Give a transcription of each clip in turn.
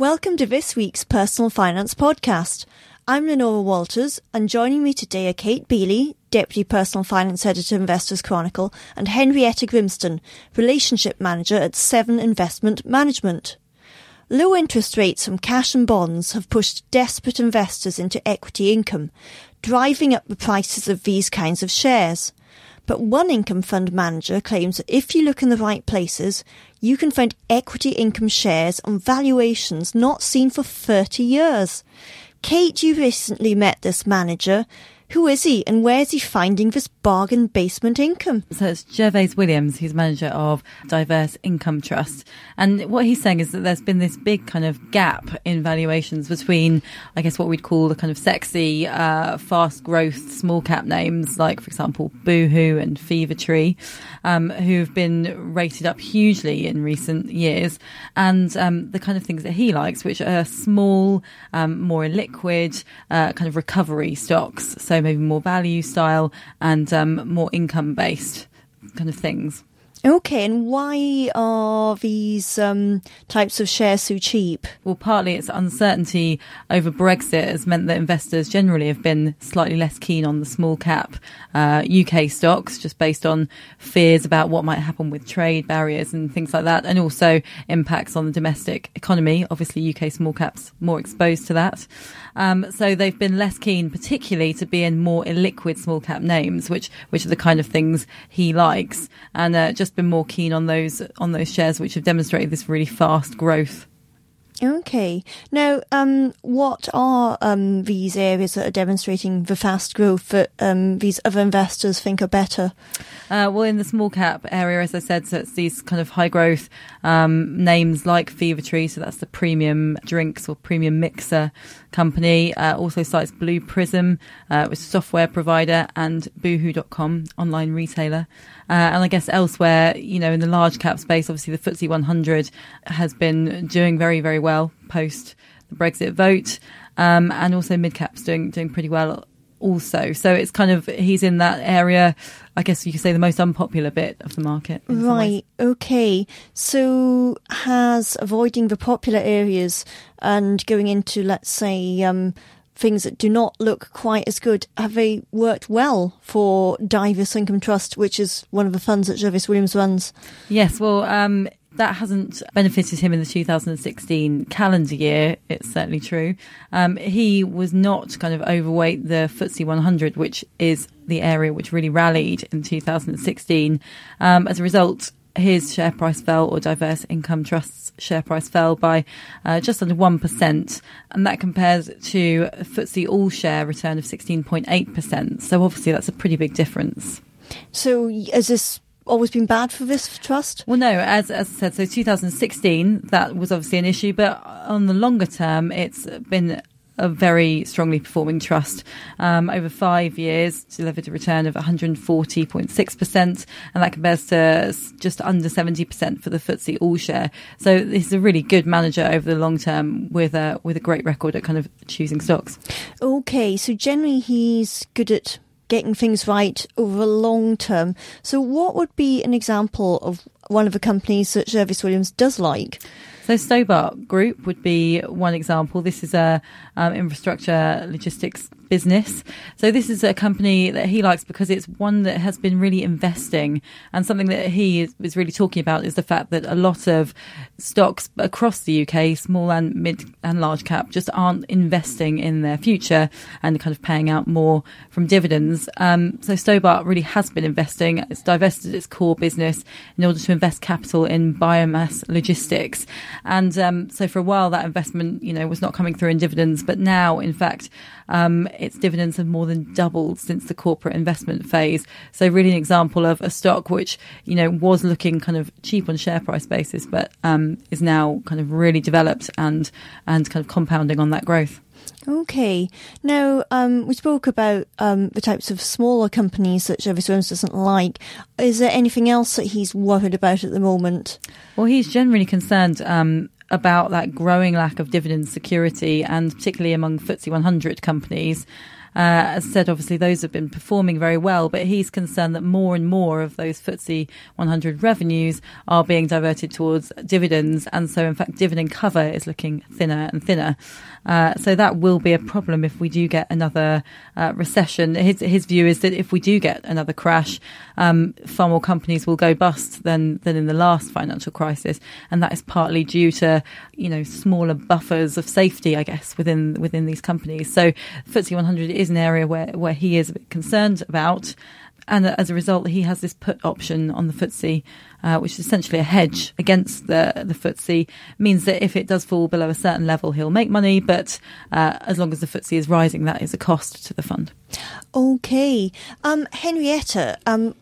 Welcome to this week's Personal Finance Podcast. I'm Lenora Walters, and joining me today are Kate Beeley, Deputy Personal Finance Editor of Investors Chronicle, and Henrietta Grimston, Relationship Manager at Seven Investment Management. Low interest rates from cash and bonds have pushed desperate investors into equity income, driving up the prices of these kinds of shares. But one income fund manager claims that if you look in the right places, you can find equity income shares on valuations not seen for 30 years. Kate, you recently met this manager. Who is he and where is he finding this bargain basement income? So it's Gervais Williams, who's manager of Diverse Income Trust. And what he's saying is that there's been this big kind of gap in valuations between, I guess, what we'd call the kind of sexy, fast growth, small cap names like, for example, Boohoo and Fevertree, who've been rated up hugely in recent years. And the kind of things that he likes, which are small, more illiquid, kind of recovery stocks. So maybe more value style and more income-based kind of things. Okay, and why are these types of shares so cheap? Well, partly it's uncertainty over Brexit has meant that investors generally have been slightly less keen on the small cap UK stocks, just based on fears about what might happen with trade barriers and things like that, and also impacts on the domestic economy. Obviously, UK small caps more exposed to that. So they've been less keen, particularly to be in more illiquid small cap names, which are the kind of things he likes, and just been more keen on those shares which have demonstrated this really fast growth. Okay. Now, what are these areas that are demonstrating the fast growth that these other investors think are better? Well, in the small cap area, as I said, so it's these kind of high growth names like Fevertree, so that's the premium drinks or premium mixer company. Also cites Blue Prism, which is a software provider, and Boohoo.com, online retailer. And I guess elsewhere, you know, in the large cap space, obviously the FTSE 100 has been doing very, very well post the Brexit vote, and also mid caps doing pretty well also. So it's kind of, he's in that area, I guess you could say, the most unpopular bit of the market. Right. Okay. So has avoiding the popular areas and going into, let's say, things that do not look quite as good, have they worked well for Diverse Income Trust, which is one of the funds that Gervais Williams runs? Yes, well, that hasn't benefited him in the 2016 calendar year, it's certainly true. He was not kind of overweight the FTSE 100, which is the area which really rallied in 2016. As a result, his share price fell, or Diverse Income Trust's share price fell by just under 1%. And that compares to FTSE All Share return of 16.8%. So obviously that's a pretty big difference. So as this always been bad for this trust? Well, no, as I said, so 2016, that was obviously an issue, but on the longer term, it's been a very strongly performing trust. Over 5 years, delivered a return of 140.6%, and that compares to just under 70% for the FTSE All Share. So he's a really good manager over the long term with a great record at kind of choosing stocks. Okay, so generally he's good at getting things right over the long term. So what would be an example of one of the companies that Gervais Williams does like? So Stobart Group would be one example. This is a infrastructure logistics business. So this is a company that he likes because it's one that has been really investing. And something that he is really talking about is the fact that a lot of stocks across the UK, small and mid and large cap, just aren't investing in their future and kind of paying out more from dividends. So Stobart really has been investing. It's divested its core business in order to invest capital in biomass logistics. And so for a while that investment, you know, was not coming through in dividends, but now, in fact, its dividends have more than doubled since the corporate investment phase. So really an example of a stock which, you know, was looking kind of cheap on a share price basis, but is now kind of really developed and kind of compounding on that growth. Okay. Now, we spoke about the types of smaller companies that Gervais Williams doesn't like. Is there anything else that he's worried about at the moment? Well, he's generally concerned about that growing lack of dividend security, and particularly among FTSE 100 companies. As said, obviously, those have been performing very well, but he's concerned that more and more of those FTSE 100 revenues are being diverted towards dividends. And so, in fact, dividend cover is looking thinner and thinner. So that will be a problem if we do get another recession. His view is that if we do get another crash, far more companies will go bust than in the last financial crisis. And that is partly due to, you know, smaller buffers of safety, I guess, within these companies. So FTSE 100 is an area where he is a bit concerned about. And as a result, he has this put option on the FTSE, which is essentially a hedge against the FTSE. Means that if it does fall below a certain level, he'll make money. But as long as the FTSE is rising, that is a cost to the fund. OK. Henrietta,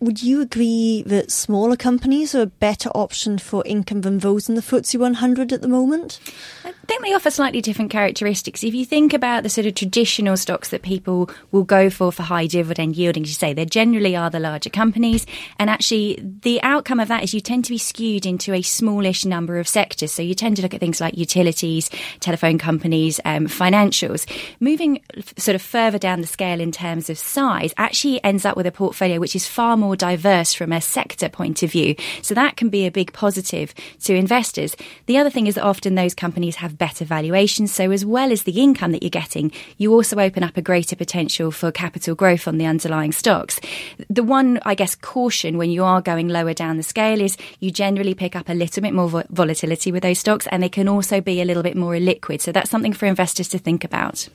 would you agree that smaller companies are a better option for income than those in the FTSE 100 at the moment? I think they offer slightly different characteristics. If you think about the sort of traditional stocks that people will go for high dividend yielding, as you say, they're generally are the larger companies, and actually the outcome of that is you tend to be skewed into a smallish number of sectors. So you tend to look at things like utilities, telephone companies, financials. Moving sort of further down the scale in terms of size actually ends up with a portfolio which is far more diverse from a sector point of view. So that can be a big positive to investors. The other thing is that often those companies have better valuations. So as well as the income that you're getting, you also open up a greater potential for capital growth on the underlying stocks. The one, I guess, caution when you are going lower down the scale is you generally pick up a little bit more volatility with those stocks, and they can also be a little bit more illiquid. So that's something for investors to think about.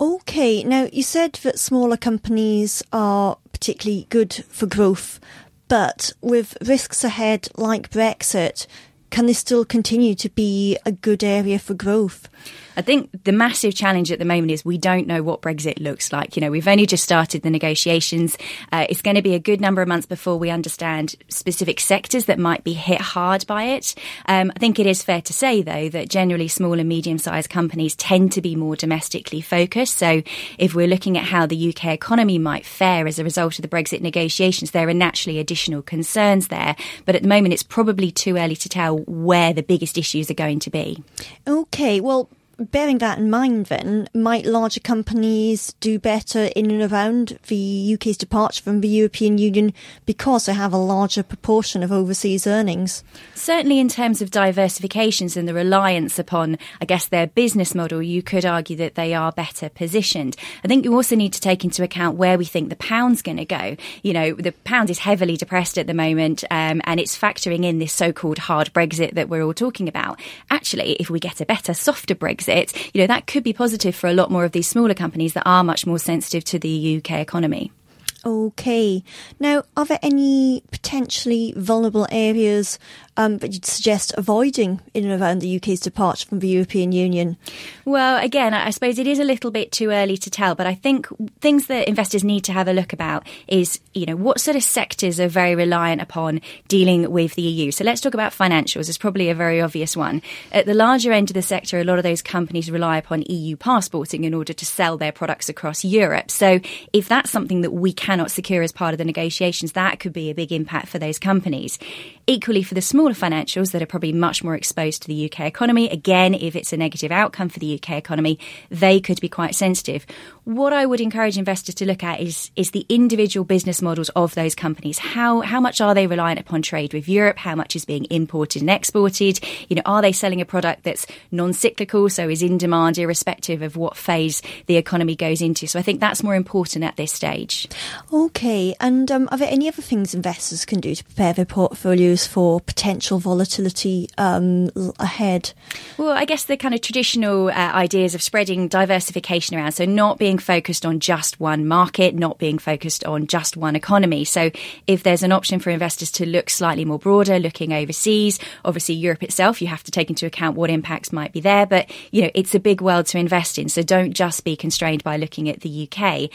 OK. Now, you said that smaller companies are particularly good for growth, but with risks ahead like Brexit, can this still continue to be a good area for growth? I think the massive challenge at the moment is we don't know what Brexit looks like. You know, we've only just started the negotiations. It's going to be a good number of months before we understand specific sectors that might be hit hard by it. I think it is fair to say, though, that generally small and medium-sized companies tend to be more domestically focused. So if we're looking at how the UK economy might fare as a result of the Brexit negotiations, there are naturally additional concerns there. But at the moment, it's probably too early to tell where the biggest issues are going to be. OK, well, bearing that in mind then, might larger companies do better in and around the UK's departure from the European Union because they have a larger proportion of overseas earnings? Certainly in terms of diversifications and the reliance upon, I guess, their business model, you could argue that they are better positioned. I think you also need to take into account where we think the pound's going to go. You know, the pound is heavily depressed at the moment, and it's factoring in this so-called hard Brexit that we're all talking about. Actually, if we get a better, softer Brexit, you know, that could be positive for a lot more of these smaller companies that are much more sensitive to the UK economy. OK. Now, are there any potentially vulnerable areas that you'd suggest avoiding in and around the UK's departure from the European Union? Well, again, I suppose it is a little bit too early to tell, but I think things that investors need to have a look about is, you know, what sort of sectors are very reliant upon dealing with the EU. So let's talk about financials. It's probably a very obvious one. At the larger end of the sector, a lot of those companies rely upon EU passporting in order to sell their products across Europe. So if that's something that we cannot secure as part of the negotiations, that could be a big impact for those companies. Equally, for the smaller financials that are probably much more exposed to the UK economy, again, if it's a negative outcome for the UK economy, they could be quite sensitive. What I would encourage investors to look at is the individual business models of those companies. How much are they reliant upon trade with Europe? How much is being imported and exported? You know, are they selling a product that's non-cyclical, so is in demand irrespective of what phase the economy goes into? So I think that's more important at this stage. OK, and are there any other things investors can do to prepare their portfolios for potential volatility ahead? Well, I guess the kind of traditional ideas of spreading diversification around, so not being focused on just one market, not being focused on just one economy. So if there's an option for investors to look slightly more broader, looking overseas, obviously Europe itself, you have to take into account what impacts might be there. But, you know, it's a big world to invest in. So don't just be constrained by looking at the UK.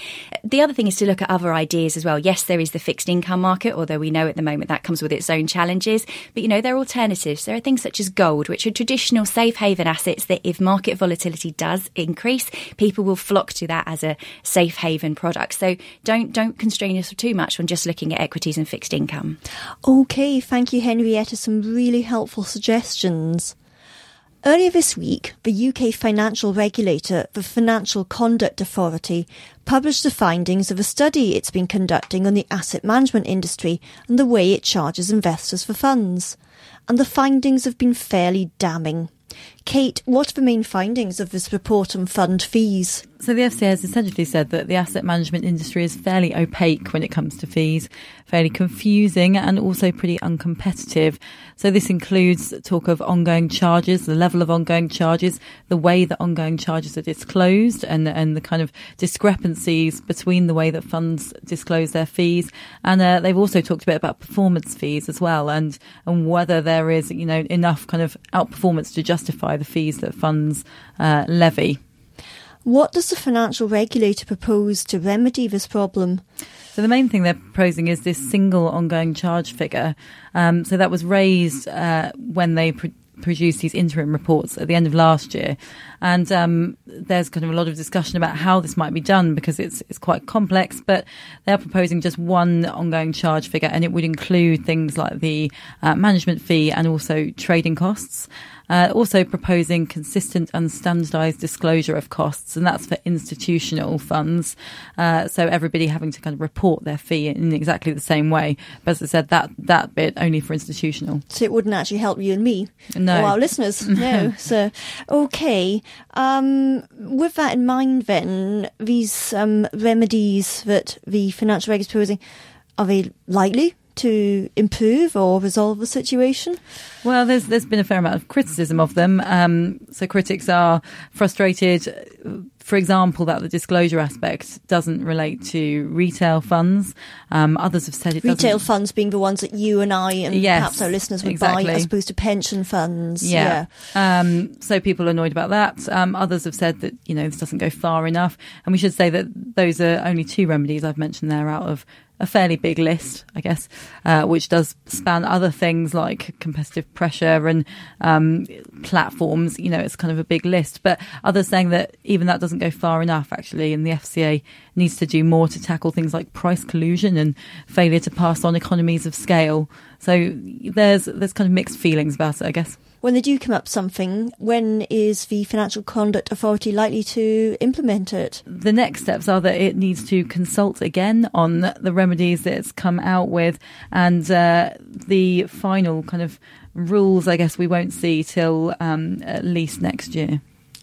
The other thing is to look at other ideas as well. Yes, there is the fixed income market, although we know at the moment that comes with its own challenges. But, you know, there are alternatives. There are things such as gold, which are traditional safe haven assets that if market volatility does increase, people will flock to that as a safe haven product. So don't constrain yourself too much on just looking at equities and fixed income. OK, thank you, Henrietta. Some really helpful suggestions. Earlier this week, the UK financial regulator, the Financial Conduct Authority, published the findings of a study it's been conducting on the asset management industry and the way it charges investors for funds. And the findings have been fairly damning. Kate, what are the main findings of this report on fund fees? So the FCA has essentially said that the asset management industry is fairly opaque when it comes to fees, fairly confusing and also pretty uncompetitive. So this includes talk of ongoing charges, the level of ongoing charges, the way that ongoing charges are disclosed and the kind of discrepancies between the way that funds disclose their fees. And they've also talked a bit about performance fees as well and whether there is, you know, enough kind of outperformance to justify the fees that funds levy. What does the financial regulator propose to remedy this problem? So the main thing they're proposing is this single ongoing charge figure. So that was raised when they produced these interim reports at the end of last year. And there's kind of a lot of discussion about how this might be done because it's quite complex, but they're proposing just one ongoing charge figure and it would include things like the management fee and also trading costs. Also proposing consistent and standardised disclosure of costs, and that's for institutional funds. So everybody having to kind of report their fee in exactly the same way. But as I said, that bit only for institutional. So it wouldn't actually help you and me, no. Or our listeners, no. So, okay. With that in mind then, these remedies that the financial regulators are proposing, are they likely to improve or resolve the situation? Well, there's been a fair amount of criticism of them. So critics are frustrated, for example, that the disclosure aspect doesn't relate to retail funds. Others have said it doesn't. Retail funds being the ones that you and I and perhaps our listeners would buy as opposed to pension funds. Yeah. So people are annoyed about that. Others have said that, you know, this doesn't go far enough. And we should say that those are only two remedies I've mentioned there out of a fairly big list, I guess, which does span other things like competitive pressure and platforms. You know, it's kind of a big list. But others saying that even that doesn't go far enough, actually, and the FCA needs to do more to tackle things like price collusion and failure to pass on economies of scale. So there's kind of mixed feelings about it, I guess. When they do come up something, when is the Financial Conduct Authority likely to implement it? The next steps are that it needs to consult again on the remedies that it's come out with, and the final kind of rules, I guess, we won't see till at least next year.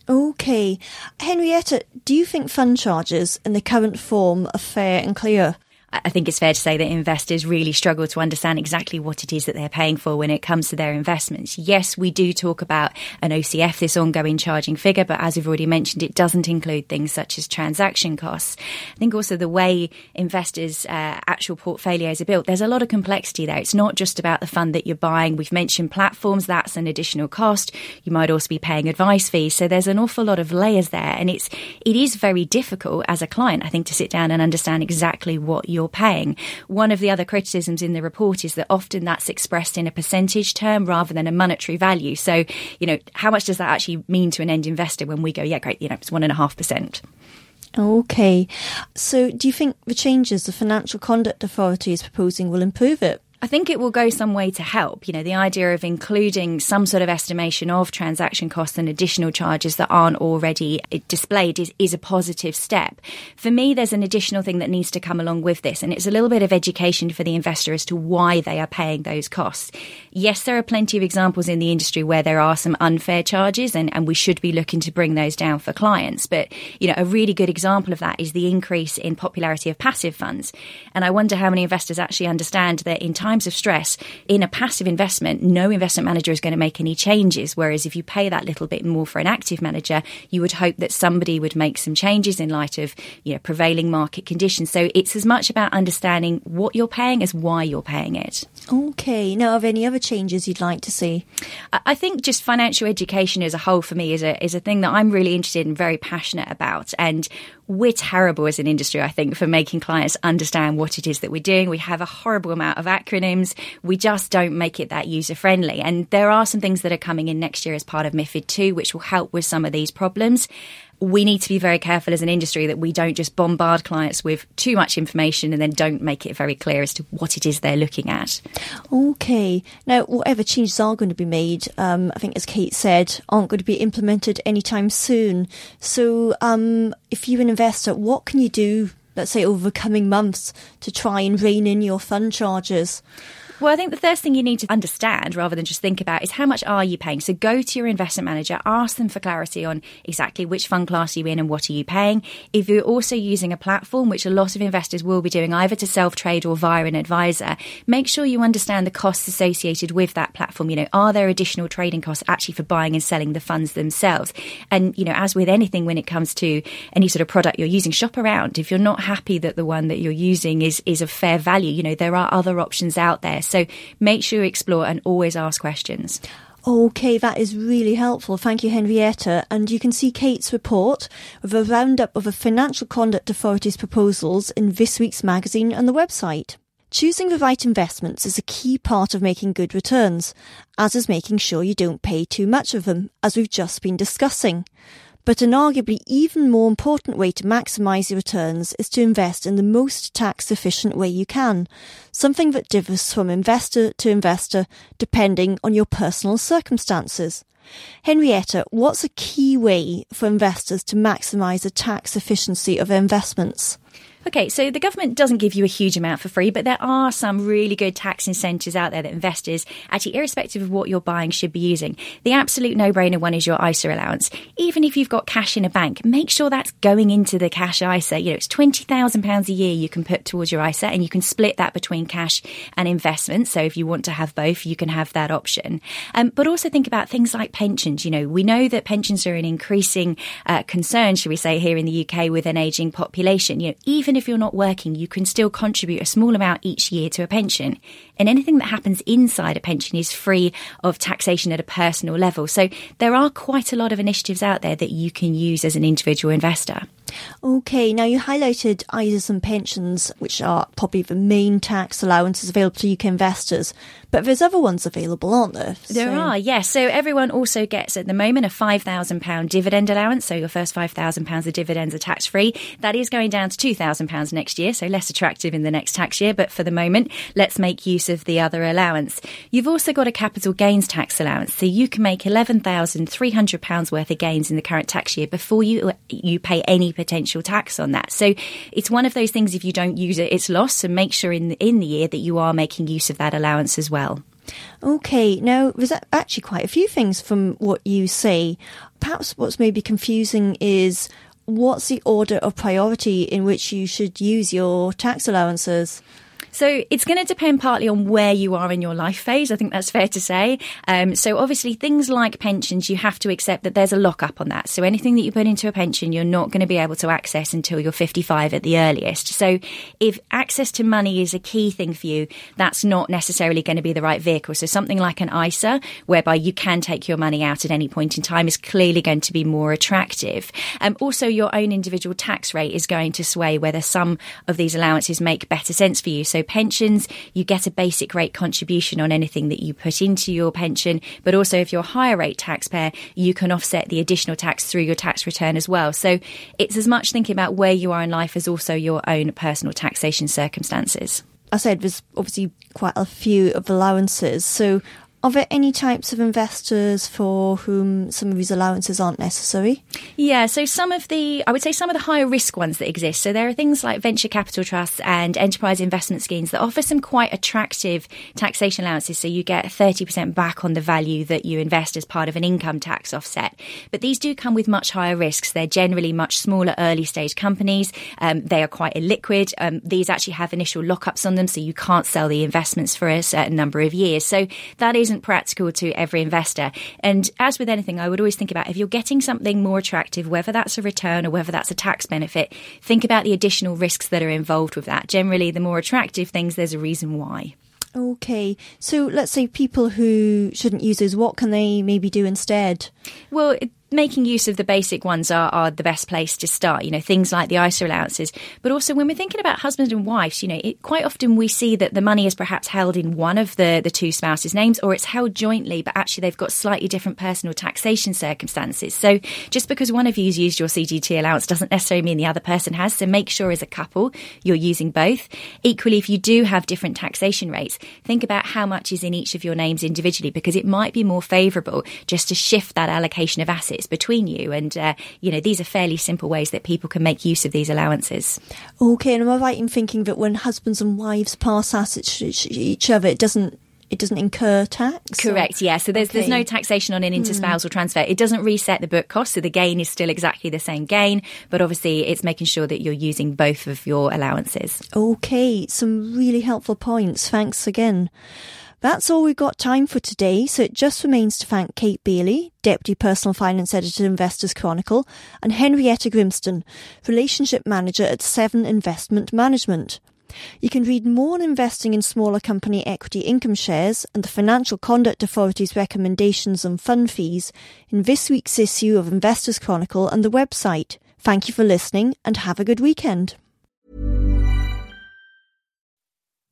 OK. Henrietta, do you think fund charges in the current form are fair and clear? I think it's fair to say that investors really struggle to understand exactly what it is that they're paying for when it comes to their investments. Yes, we do talk about an OCF, this ongoing charging figure, but as we've already mentioned, it doesn't include things such as transaction costs. I think also the way investors' actual portfolios are built, there's a lot of complexity there. It's not just about the fund that you're buying. We've mentioned platforms, that's an additional cost. You might also be paying advice fees. So there's an awful lot of layers there. And it is very difficult as a client, I think, to sit down and understand exactly what you're paying. One of the other criticisms in the report is that often that's expressed in a percentage term rather than a monetary value. So, you know, how much does that actually mean to an end investor when we go, yeah, great, you know, it's 1.5%? Okay. So do you think the changes the Financial Conduct Authority is proposing will improve it? I think it will go some way to help. You know, the idea of including some sort of estimation of transaction costs and additional charges that aren't already displayed is a positive step. For me, there's an additional thing that needs to come along with this, and it's a little bit of education for the investor as to why they are paying those costs. Yes, there are plenty of examples in the industry where there are some unfair charges, and we should be looking to bring those down for clients. But, you know, a really good example of that is the increase in popularity of passive funds. And I wonder how many investors actually understand that in times of stress, in a passive investment, no investment manager is going to make any changes. Whereas if you pay that little bit more for an active manager, you would hope that somebody would make some changes in light of, you know, prevailing market conditions. So it's as much about understanding what you're paying as why you're paying it. Okay. Now, are there any other changes you'd like to see? I think just financial education as a whole for me is a thing that I'm really interested and very passionate about. And we're terrible as an industry, I think, for making clients understand what it is that we're doing. We have a horrible amount of accuracy acronyms. We just don't make it that user-friendly. And there are some things that are coming in next year as part of MIFID 2, which will help with some of these problems. We need to be very careful as an industry that we don't just bombard clients with too much information and then don't make it very clear as to what it is they're looking at. OK. Now, whatever changes are going to be made, I think, as Kate said, aren't going to be implemented anytime soon. So if you're an investor, what can you do, let's say, over the coming months to try and rein in your fund charges? Well, I think the first thing you need to understand rather than just think about is how much are you paying? So go to your investment manager, ask them for clarity on exactly which fund class you're in and what are you paying. If you're also using a platform, which a lot of investors will be doing either to self-trade or via an advisor, make sure you understand the costs associated with that platform. You know, are there additional trading costs actually for buying and selling the funds themselves? And, you know, as with anything when it comes to any sort of product you're using, shop around. If you're not happy that the one that you're using is of fair value, you know, there are other options out there. So make sure you explore and always ask questions. OK, that is really helpful. Thank you, Henrietta. And you can see Kate's report with a roundup of the Financial Conduct Authority's proposals in this week's magazine and the website. Choosing the right investments is a key part of making good returns, as is making sure you don't pay too much of them, as we've just been discussing. But an arguably even more important way to maximise your returns is to invest in the most tax-efficient way you can, something that differs from investor to investor depending on your personal circumstances. Henrietta, what's a key way for investors to maximise the tax efficiency of their investments? OK, so the government doesn't give you a huge amount for free, but there are some really good tax incentives out there that investors, actually irrespective of what you're buying, should be using. The absolute no-brainer one is your ISA allowance. Even if you've got cash in a bank, make sure that's going into the cash ISA. You know, it's £20,000 a year you can put towards your ISA, and you can split that between cash and investments. So if you want to have both, you can have that option. But also think about things like pensions. You know, we know that pensions are an increasing concern, shall we say, here in the UK with an ageing population. You know, even if you're not working, you can still contribute a small amount each year to a pension. And anything that happens inside a pension is free of taxation at a personal level. So there are quite a lot of initiatives out there that you can use as an individual investor. OK, now you highlighted ISAs and pensions, which are probably the main tax allowances available to UK investors. But there's other ones available, aren't there? There are, yes. So everyone also gets at the moment a £5,000 dividend allowance. So your first £5,000 of dividends are tax-free. That is going down to £2,000 next year, so less attractive in the next tax year. But for the moment, let's make use of the other allowance. You've also got a capital gains tax allowance. So you can make £11,300 worth of gains in the current tax year before you pay any potential tax on that. So it's one of those things, if you don't use it, it's lost. So make sure in the year that you are making use of that allowance as well. OK, now there's actually quite a few things from what you say. Perhaps what's maybe confusing is what's the order of priority in which you should use your tax allowances? So it's going to depend partly on where you are in your life phase. I think that's fair to say. So obviously things like pensions, you have to accept that there's a lock-up on that. So anything that you put into a pension, you're not going to be able to access until you're 55 at the earliest. So if access to money is a key thing for you, that's not necessarily going to be the right vehicle. So something like an ISA, whereby you can take your money out at any point in time, is clearly going to be more attractive. Also, your own individual tax rate is going to sway whether some of these allowances make better sense for you. So pensions, you get a basic rate contribution on anything that you put into your pension. But also, if you're a higher rate taxpayer, you can offset the additional tax through your tax return as well. So it's as much thinking about where you are in life as also your own personal taxation circumstances. I said there's obviously quite a few of allowances. So are there any types of investors for whom some of these allowances aren't necessary? Yeah, so I would say some of the higher risk ones that exist. So there are things like venture capital trusts and enterprise investment schemes that offer some quite attractive taxation allowances. So you get 30% back on the value that you invest as part of an income tax offset. But these do come with much higher risks. They're generally much smaller early stage companies. They are quite illiquid. These actually have initial lockups on them, so you can't sell the investments for a certain number of years. So that isn't practical to every investor. And as with anything, I would always think about if you're getting something more attractive, whether that's a return or whether that's a tax benefit, think about the additional risks that are involved with that. Generally, the more attractive things, there's a reason why. OK, so let's say people who shouldn't use those, what can they maybe do instead? Well, making use of the basic ones are the best place to start, you know, things like the ISA allowances. But also when we're thinking about husbands and wives, you know, quite often we see that the money is perhaps held in one of the two spouses' names, or it's held jointly, but actually they've got slightly different personal taxation circumstances. So just because one of you's used your CGT allowance doesn't necessarily mean the other person has. So make sure as a couple you're using both. Equally, if you do have different taxation rates, think about how much is in each of your names individually, because it might be more favourable just to shift that allocation of assets between you. And, you know, these are fairly simple ways that people can make use of these allowances. OK, and am I right in thinking that when husbands and wives pass assets to each other, it doesn't incur tax? Correct, yeah. So there's no taxation on an interspousal transfer. It doesn't reset the book cost, so the gain is still exactly the same gain, but obviously it's making sure that you're using both of your allowances. OK, some really helpful points. Thanks again. That's all we've got time for today, so it just remains to thank Kate Beeley, Deputy Personal Finance Editor at Investors Chronicle, and Henrietta Grimston, Relationship Manager at Seven Investment Management. You can read more on investing in smaller company equity income shares and the Financial Conduct Authority's recommendations on fund fees in this week's issue of Investors Chronicle and the website. Thank you for listening and have a good weekend.